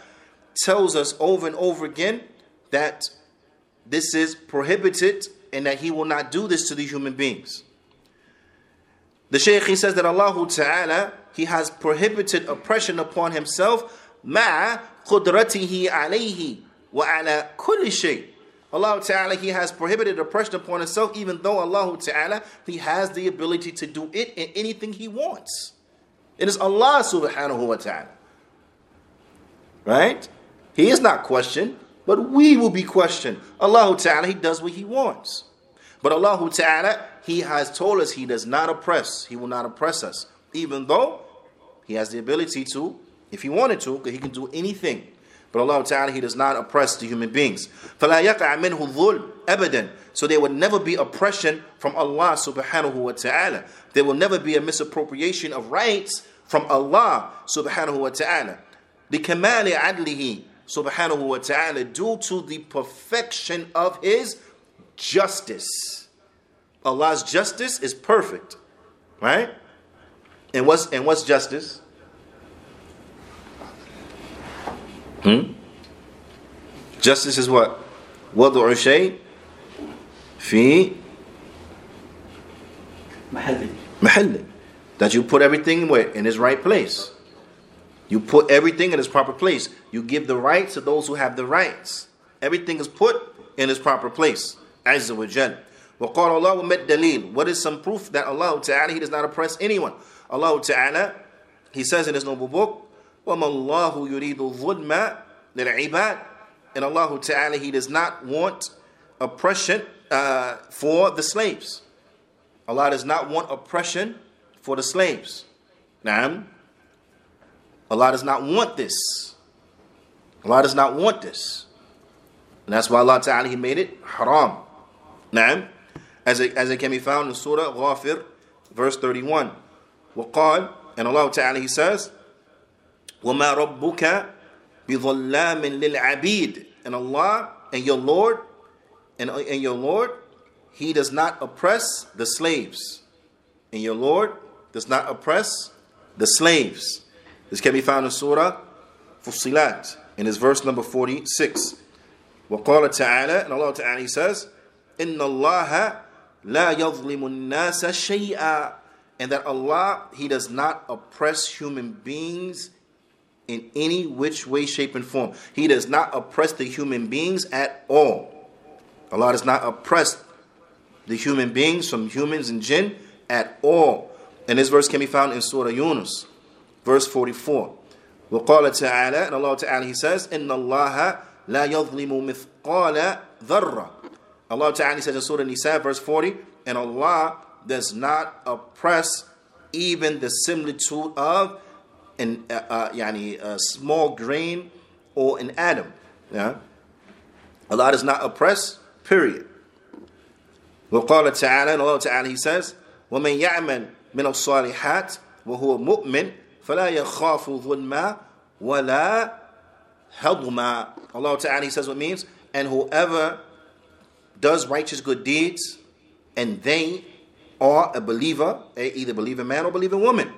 tells us over and over again that this is prohibited and that he will not do this to the human beings. The Shaykh, he says that Allah Ta'ala, he has prohibited oppression upon himself. مَعَ قُدْرَتِهِ عَلَيْهِ وَعَلَى كُلِّ شَيْءٍ. Allah Ta'ala, he has prohibited oppression upon himself, even though Allah Ta'ala, he has the ability to do it and anything he wants. It is Allah Subhanahu wa Ta'ala. Right? He is not questioned. But we will be questioned. Allah Ta'ala, he does what he wants. But Allah Ta'ala, he has told us he does not oppress. He will not oppress us. Even though he has the ability to, if he wanted to, because he can do anything. But Allah Ta'ala, he does not oppress the human beings. فَلَا يَقْعَ مِنْهُ ظُلْمٌ أَبَدًا. So there will never be oppression from Allah Subhanahu wa Ta'ala. There will never be a misappropriation of rights from Allah Subhanahu wa Ta'ala. لِكَمَالِ عَدْلِهِ Subhanahu wa ta'ala, due to the perfection of his justice. Allah's justice is perfect, right? And what's, and what's justice? Hmm? Justice is what? وَضْعُ شَيْءٍ فِي مَحَلٍّ. That you put everything where? In its right place. You put everything in its proper place. You give the rights to those who have the rights. Everything is put in its proper place. Azza wa Jal. وَقَالَ اللَّهُ مَدْدَلِيلٌ. What is some proof that Allah Ta'ala, he does not oppress anyone? Allah Ta'ala, he says in his noble book, وَمَا اللَّهُ يُرِيدُ الظُّلْمَ لِلْعِبَادِ. And Allah Ta'ala, he does not want oppression uh, for the slaves. Allah does not want oppression for the slaves. Naam. Allah does not want this. Allah does not want this. And that's why Allah Ta'ala, he made it haram. Naam. As it, as it can be found in Surah Ghafir, verse thirty-one. وَقَالْ. And Allah Ta'ala, he says, وَمَا رَبُّكَ بِظَلَّامٍ لِلْعَبِيدِ. And Allah, and your Lord, and, and your Lord, he does not oppress the slaves. And your Lord does not oppress the slaves. This can be found in Surah Fussilat, and it's verse number forty-six. وَقَالَ تَعَالَى. And Allah Ta'ala, he says, إِنَّ اللَّهَ لَا يَظْلِمُ النَّاسَ شَيْئًا. And that Allah, he does not oppress human beings in any which way, shape, and form. He does not oppress the human beings at all. Allah does not oppress the human beings from humans and jinn at all. And this verse can be found in Surah Yunus, verse forty-four. وَقَالَ تَعَالَى. And Allah Ta'ala, he says, إِنَّ اللَّهَ لَا يَظْلِمُ مِثْقَالَ ذَرَّةٍ. Allah Ta'ala, he says in Surah Nisa, verse forty, and Allah does not oppress even the similitude of an, uh, uh, yani, a small grain or an atom. Yeah? Allah does not oppress, period. وَقَالَ تَعَالَى. And Allah Ta'ala, he says, وَمَنْ يَعْمَلْ مِنَ الصَّالِحَاتِ وَهُوَ مُؤْمِنٌ فَلَا يَخَافُ ظُلْمًا وَلَا هَضْمًا. Allah Ta'ala, he says what it means, and whoever does righteous good deeds, and they are a believer, either believer man or believer woman,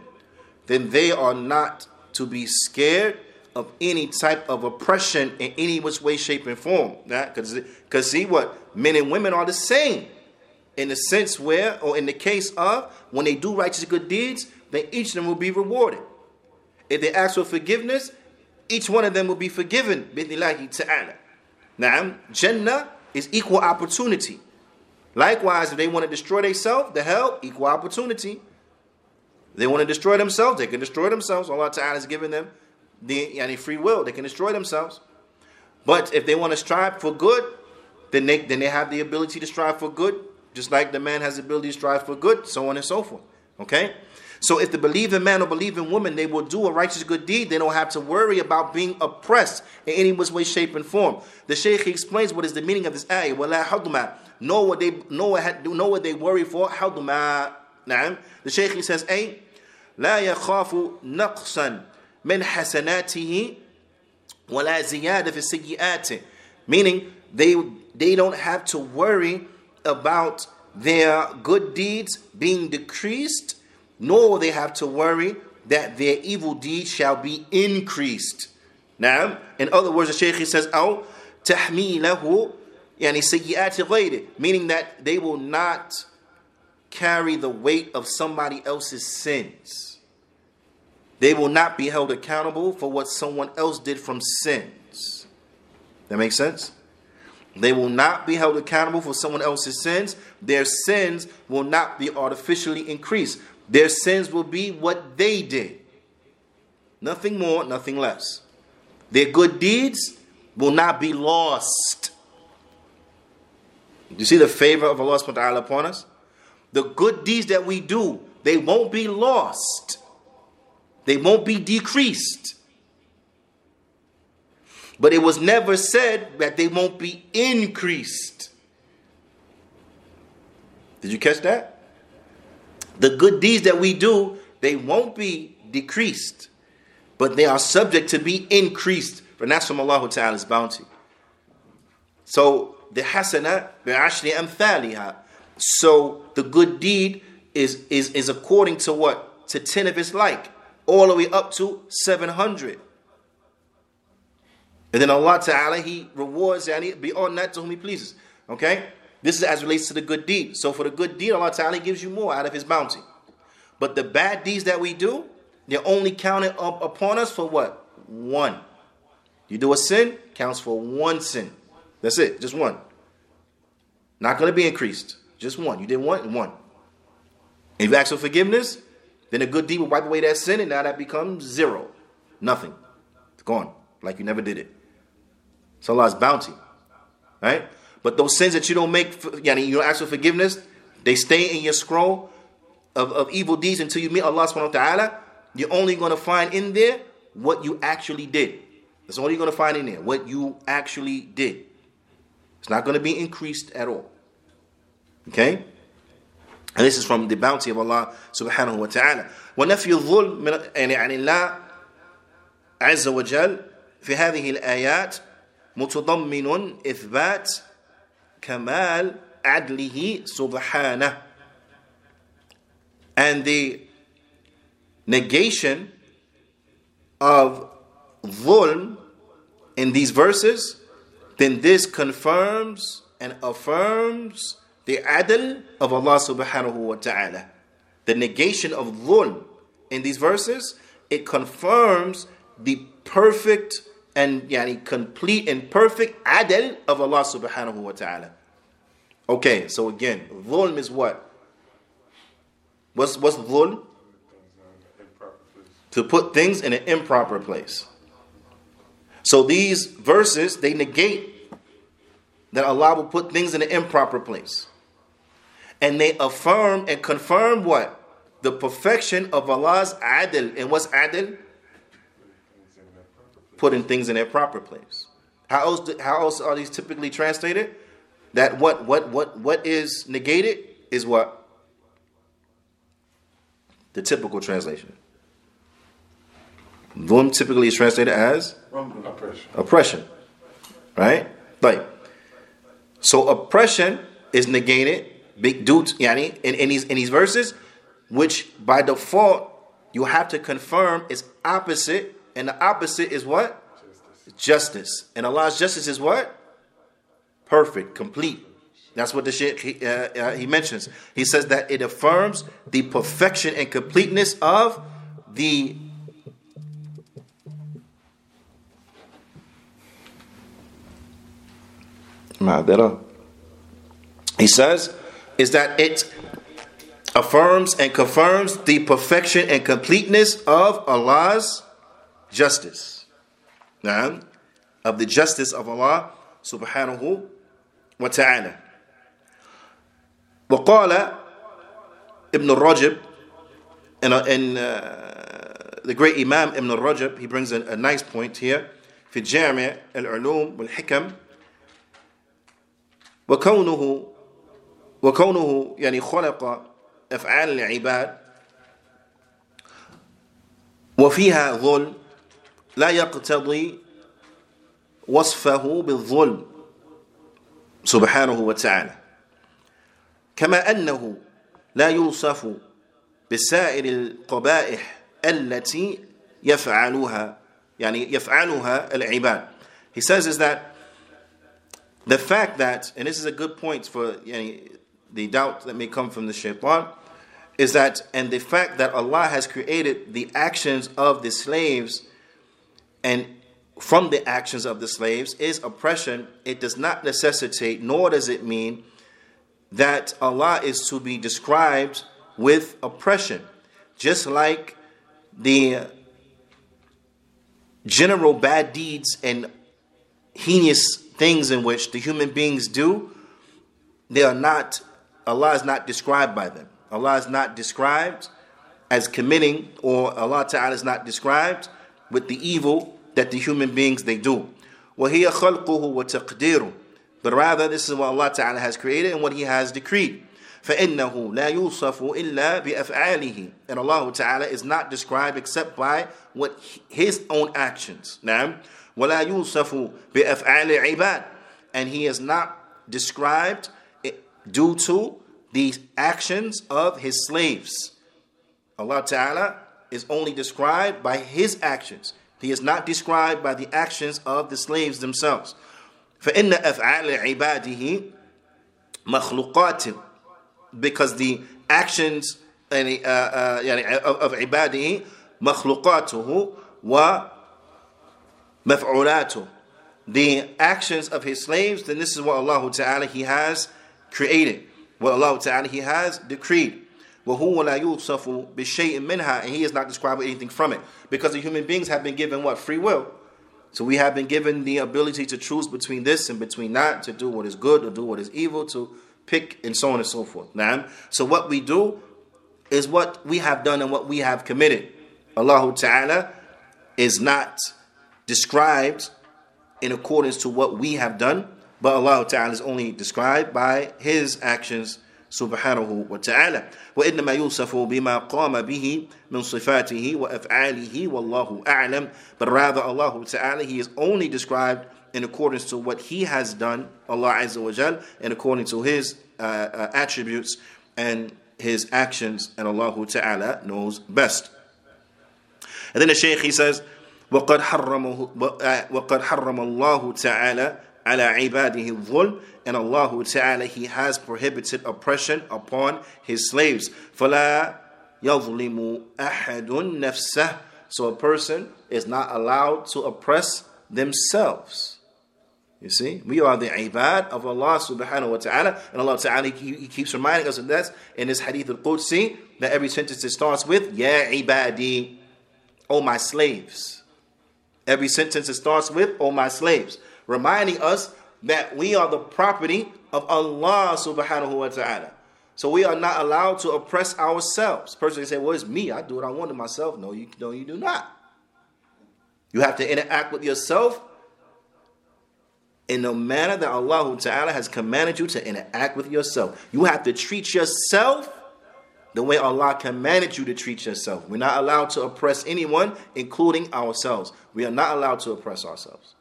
then they are not to be scared of any type of oppression in any which way, shape, and form. Because yeah? see what? Men and women are the same in the sense where, or in the case of, when they do righteous good deeds, then each of them will be rewarded. If they ask for forgiveness, each one of them will be forgiven. Bidnillahi ta'ala. Now, Jannah is equal opportunity. Likewise, if they want to destroy themselves, the hell, equal opportunity. If they want to destroy themselves, they can destroy themselves. Allah Ta'ala has given them the yani, free will. They can destroy themselves. But if they want to strive for good, then they, then they have the ability to strive for good, just like the man has the ability to strive for good, so on and so forth. Okay? So if the believing man or believing woman, they will do a righteous good deed, they don't have to worry about being oppressed in any which way, shape, and form. The Shaykh explains what is the meaning of this ayah. وَلَا حَضْمَا Know what they, know what, know what they worry for. حَضْمَا The Shaykh says, "Ay, la yakhafu naqsan min hasanatihi, wa la ziyada fi sayyi'atihi." Meaning, they they don't have to worry about their good deeds being decreased, nor will they have to worry that their evil deeds shall be increased. Now, in other words, the Shaykh says, "Aw tahmilahu yani sayyi'ati ghayri," meaning that they will not carry the weight of somebody else's sins. They will not be held accountable for what someone else did from sins. That makes sense? They will not be held accountable for someone else's sins. Their sins will not be artificially increased. Their sins will be what they did. Nothing more, nothing less. Their good deeds will not be lost. Do you see the favor of Allah subhanahu wa ta'ala upon us? The good deeds that we do, they won't be lost. They won't be decreased. But it was never said that they won't be increased. Did you catch that? The good deeds that we do, they won't be decreased. But they are subject to be increased. And that's from Allah Ta'ala's bounty. So, the hasana bi'ashri amthaliha. So the good deed is, is, is according to what? To ten of its like. All the way up to seven hundred. And then Allah Ta'ala, He rewards yani, beyond that to whom He pleases. Okay? This is as relates to the good deed. So for the good deed, Allah Ta'ala gives you more out of His bounty. But the bad deeds that we do, they're only counted up upon us for what? One. You do a sin, counts for one sin. That's it. Just one. Not going to be increased. Just one. You did one, one. If you ask for forgiveness, then a good deed will wipe away that sin, and now that becomes zero. Nothing. It's gone. Like you never did it. It's Allah's bounty. Right? But those sins that you don't make, yani you don't ask for forgiveness, they stay in your scroll of, of evil deeds until you meet Allah subhanahu wa ta'ala. You're only going to find in there what you actually did. That's all you're going to find in there. What you actually did. It's not going to be increased at all. Okay? And this is from the bounty of Allah subhanahu wa ta'ala. وَنَفْيُ الظُّلْمِ عَنِ اللَّهِ عَزَّ وَجَلْ فِي هَذِهِ الْآيَاتِ مُتَضَمِّنٌ إِثْبَاتِ كَمَالِ عَدْلِهِ سُبْحَانَهُ. And the negation of dhulm in these verses, then this confirms and affirms the adl of Allah subhanahu wa ta'ala. The negation of dhulm in these verses, it confirms the perfect and yani, complete and perfect adl of Allah subhanahu wa ta'ala. Okay, so again, dhulm is what? What's, what's dhulm? To put things in an improper place. So these verses, they negate that Allah will put things in an improper place. And they affirm and confirm what? The perfection of Allah's adl. And what's adl? Putting things in their proper place. How else, do, how else are these typically translated? That what, what, what, what is negated is what? The typical translation. Dhulm typically is translated as? Oppression. Oppression. Right? Like, so oppression is negated big dudes, yani, in, in, these, in these verses, which by default you have to confirm is opposite and the opposite is what? Justice. Justice. And Allah's justice is what? Perfect, complete. That's what the Shaykh he, uh, uh, he mentions. He says that it affirms the perfection and completeness of the He says is that it affirms and confirms the perfection and completeness of Allah's justice. Now, of the justice of Allah subhanahu wa ta'ala. وقال Ibn al-Rajib, and, uh, and uh, the great Imam Ibn al-Rajib, he brings a, a nice point here. في الجامع العلوم والحكم وكونه وكونه يعني خلق أفعال العباد وفيها ظلم لا يقتضي وصفه بالظلم سبحانه وتعالى كما أنه لا يوصف بسائر القبائح التي يفعلها يعني يفعلها العباد. He says is that the fact that, and this is a good point for yani, the doubt that may come from the shaitan, is that, and the fact that Allah has created the actions of the slaves, and from the actions of the slaves is oppression, it does not necessitate, nor does it mean that Allah is to be described with oppression. Just like the general bad deeds and heinous things in which the human beings do, they are not, Allah is not described by them. Allah is not described as committing, or Allah Ta'ala is not described with the evil that the human beings they do. وَهِيَ خَلْقُهُ وَتَقْدِيرُهُ. But rather, this is what Allah Ta'ala has created and what He has decreed. فَإِنَّهُ لَا يُوصَفُ إِلَّا بِأَفْعَالِهِ. And Allah Ta'ala is not described except by what His own actions. Now, وَلَا يُوصَفُ بِأَفْعَالِ عِبَادِ. And He is not described due to the actions of His slaves. Allah Ta'ala is only described by His actions. He is not described by the actions of the slaves themselves. فَإِنَّ أَفْعَالَ عِبَادِهِ مَخْلُقَاتٍ. Because the actions uh, uh, of عِبَادِهِ مَخْلُقَاتُهُ وَمَفْعُولَاتُهُ. The actions of His slaves, then this is what Allah Ta'ala He has created, what Allah Ta'ala He has decreed. وَهُوَ لَا يُوصَفُ بِشَيْءٍ مِنْهَا. And He is not described with anything from it. Because the human beings have been given what? Free will. So we have been given the ability to choose between this and between that, to do what is good or do what is evil, to pick and so on and so forth. Now, so what we do is what we have done and what we have committed. Allah Ta'ala is not described in accordance to what we have done, but Allah Ta'ala is only described by His actions, subhanahu wa ta'ala. وَإِنَّمَا يُوصَفُ بِمَا قَامَ بِهِ مِنْ صِفَاتِهِ وَأَفْعَالِهِ وَاللَّهُ أَعْلَمُ. But rather Allah Ta'ala, He is only described in accordance to what He has done, Allah Azza wa Jal, and according to His uh, uh, attributes and His actions, and Allah Ta'ala knows best. And then the Shaykh, he says, وَقَدْ حَرَّمَ اللَّهُ تَعَالَى عَلَى عِبَادِهِ الظُّلْمِ. And Allah Ta'ala, He has prohibited oppression upon His slaves. فَلَا يَظْلِمُ أَحَدٌ نَفْسَهُ. So a person is not allowed to oppress themselves. You see, we are the ibad of Allah subhanahu wa ta'ala, and Allah Ta'ala, he, he keeps reminding us of that in this hadith al-Qudsi, that every sentence that starts with, Ya ibadi, O my slaves. Every sentence that starts with, O my slaves, reminding us that we are the property of Allah subhanahu wa ta'ala. So we are not allowed to oppress ourselves. Personally say, well, it's me, I do what I want to myself. No, you, no, you do not. You have to interact with yourself in the manner that Allah Ta'ala has commanded you to interact with yourself. You have to treat yourself the way Allah commanded you to treat yourself. We're not allowed to oppress anyone, including ourselves. We are not allowed to oppress ourselves.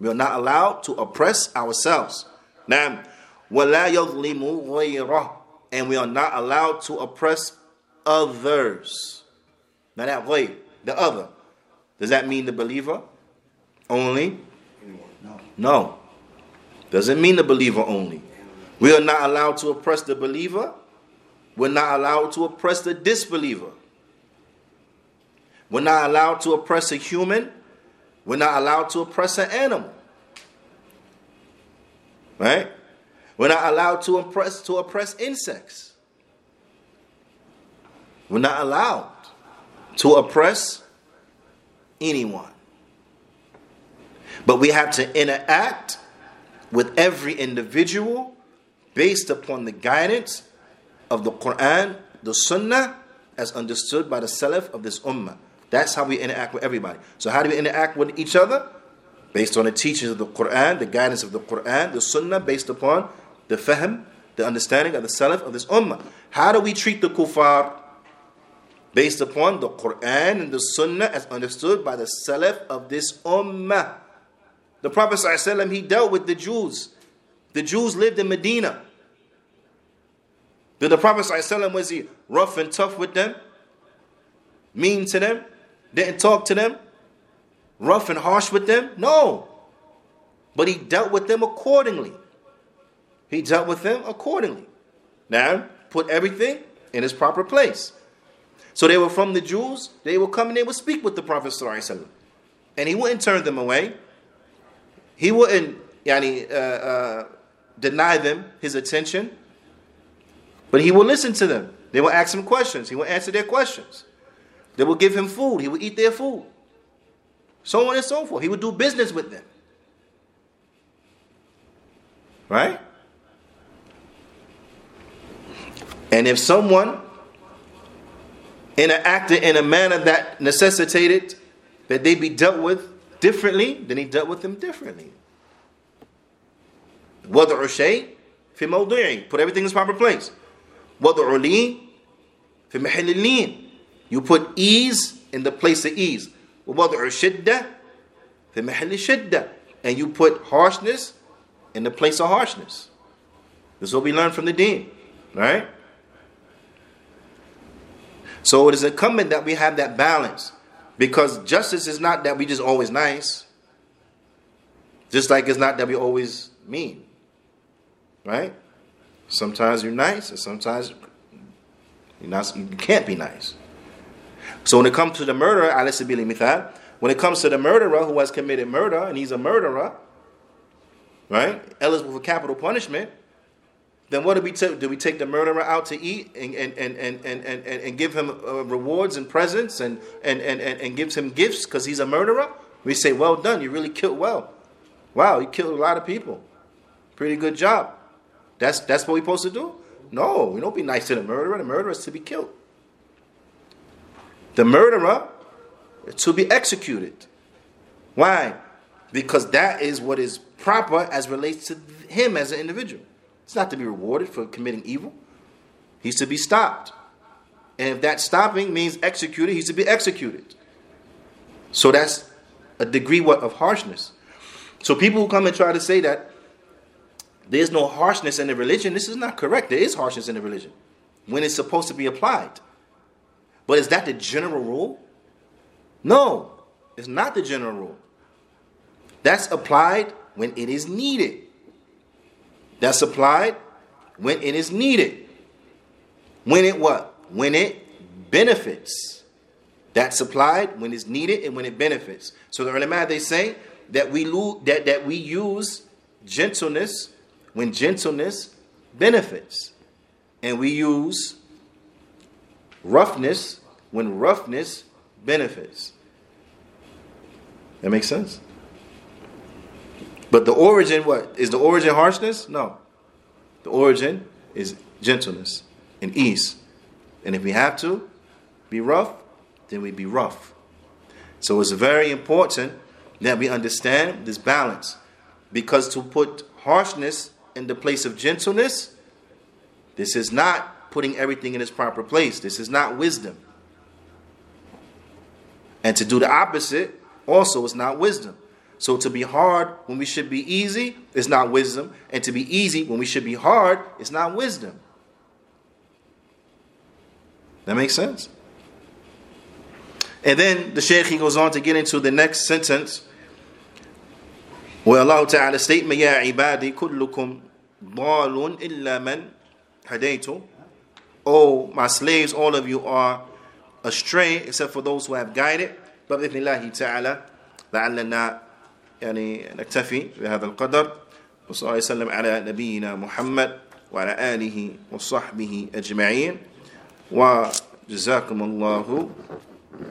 We are not allowed to oppress ourselves. Now, وَلَا يَظْلِمُ غَيْرَهُ. And we are not allowed to oppress others. Now that way, the other. Does that mean the believer only? No. No. Doesn't mean the believer only. We are not allowed to oppress the believer. We're not allowed to oppress the disbeliever. We're not allowed to oppress a human. We're not allowed to oppress an animal. Right? We're not allowed to oppress to oppress insects. We're not allowed to oppress anyone. But we have to interact with every individual based upon the guidance of the Quran, the Sunnah, as understood by the Salaf of this Ummah. That's how we interact with everybody. So how do we interact with each other? Based on the teachings of the Quran, the guidance of the Quran, the Sunnah, based upon the Fahm, the understanding of the Salaf of this Ummah. How do we treat the Kuffar? Based upon the Quran and the Sunnah as understood by the Salaf of this Ummah. The Prophet ﷺ, he dealt with the Jews. The Jews lived in Medina. Did the Prophet ﷺ, was he rough and tough with them? Mean to them? Didn't talk to them? Rough and harsh with them? No. But he dealt with them accordingly. He dealt with them accordingly. Now, put everything in its proper place. So they were from the Jews. They would come and they would speak with the Prophet ﷺ. And he wouldn't turn them away. He wouldn't yani, uh, uh, deny them his attention. But he will listen to them. They will ask him questions. He will answer their questions. They will give him food. He will eat their food. So on and so forth. He would do business with them. Right? And if someone interacted in a manner that necessitated that they be dealt with differently, then he dealt with them differently. وَضْعُ شَيْءٍ فِي مَوْضِعِهِ. Put everything in its proper place. وَضْعُ لِينٍ فِي مَحِلِ اللِّينِ. You put ease in the place of ease. وَضْعُ شِدَّةٍ فِي مَحِلِ الشِّدَّةِ. And you put harshness in the place of harshness. This is what we learn from the deen. Right? So it is incumbent that we have that balance. Because justice is not that we just always nice. Just like it's not that we always mean. Right? Sometimes you're nice and sometimes you're not, you can't be nice. So when it comes to the murderer, when it comes to the murderer who has committed murder and he's a murderer, right, eligible for capital punishment, then what do we take? Do we take the murderer out to eat and, and, and, and, and, and, and give him uh, rewards and presents and, and, and, and, and gives him gifts because he's a murderer? We say, well done, you really killed well. Wow, you killed a lot of people. Pretty good job. That's, that's what we're supposed to do? No, we don't be nice to the murderer. The murderer is to be killed. The murderer is to be executed. Why? Because that is what is proper as relates to him as an individual. It's not to be rewarded for committing evil. He's to be stopped. And if that stopping means executed, he's to be executed. So that's a degree what of harshness. So people who come and try to say that there's no harshness in the religion, this is not correct. There is harshness in the religion when it's supposed to be applied. But is that the general rule? No, it's not the general rule. That's applied when it is needed. That's applied when it is needed. When it what? When it benefits. That's applied when it's needed and when it benefits. So the ulama, they say that we lo- that, that we use gentleness when gentleness benefits. And we use roughness when roughness benefits. That makes sense? But the origin, what? Is the origin harshness? No. The origin is gentleness and ease. And if we have to be rough, then we be rough. So it's very important that we understand this balance. Because to put harshness in the place of gentleness, this is not putting everything in its proper place. This is not wisdom. And to do the opposite also is not wisdom. So to be hard when we should be easy is not wisdom. And to be easy when we should be hard is not wisdom. That makes sense? And then the Shaykh, he goes on to get into the next sentence, where Allah Ta'ala statement, Ya ibadi kullukum dhalun illa man hadaytu. Oh, my slaves, all of you are astray, except for those who have guided. But bi-idhnillahi ta'ala, la'allana yani naktafi bihadha al-qadr. Wa sallallahu ala nabiyyina Muhammad wa ala alihi wa sahbihi ajma'in. Wa jazakum Allahu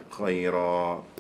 khayra.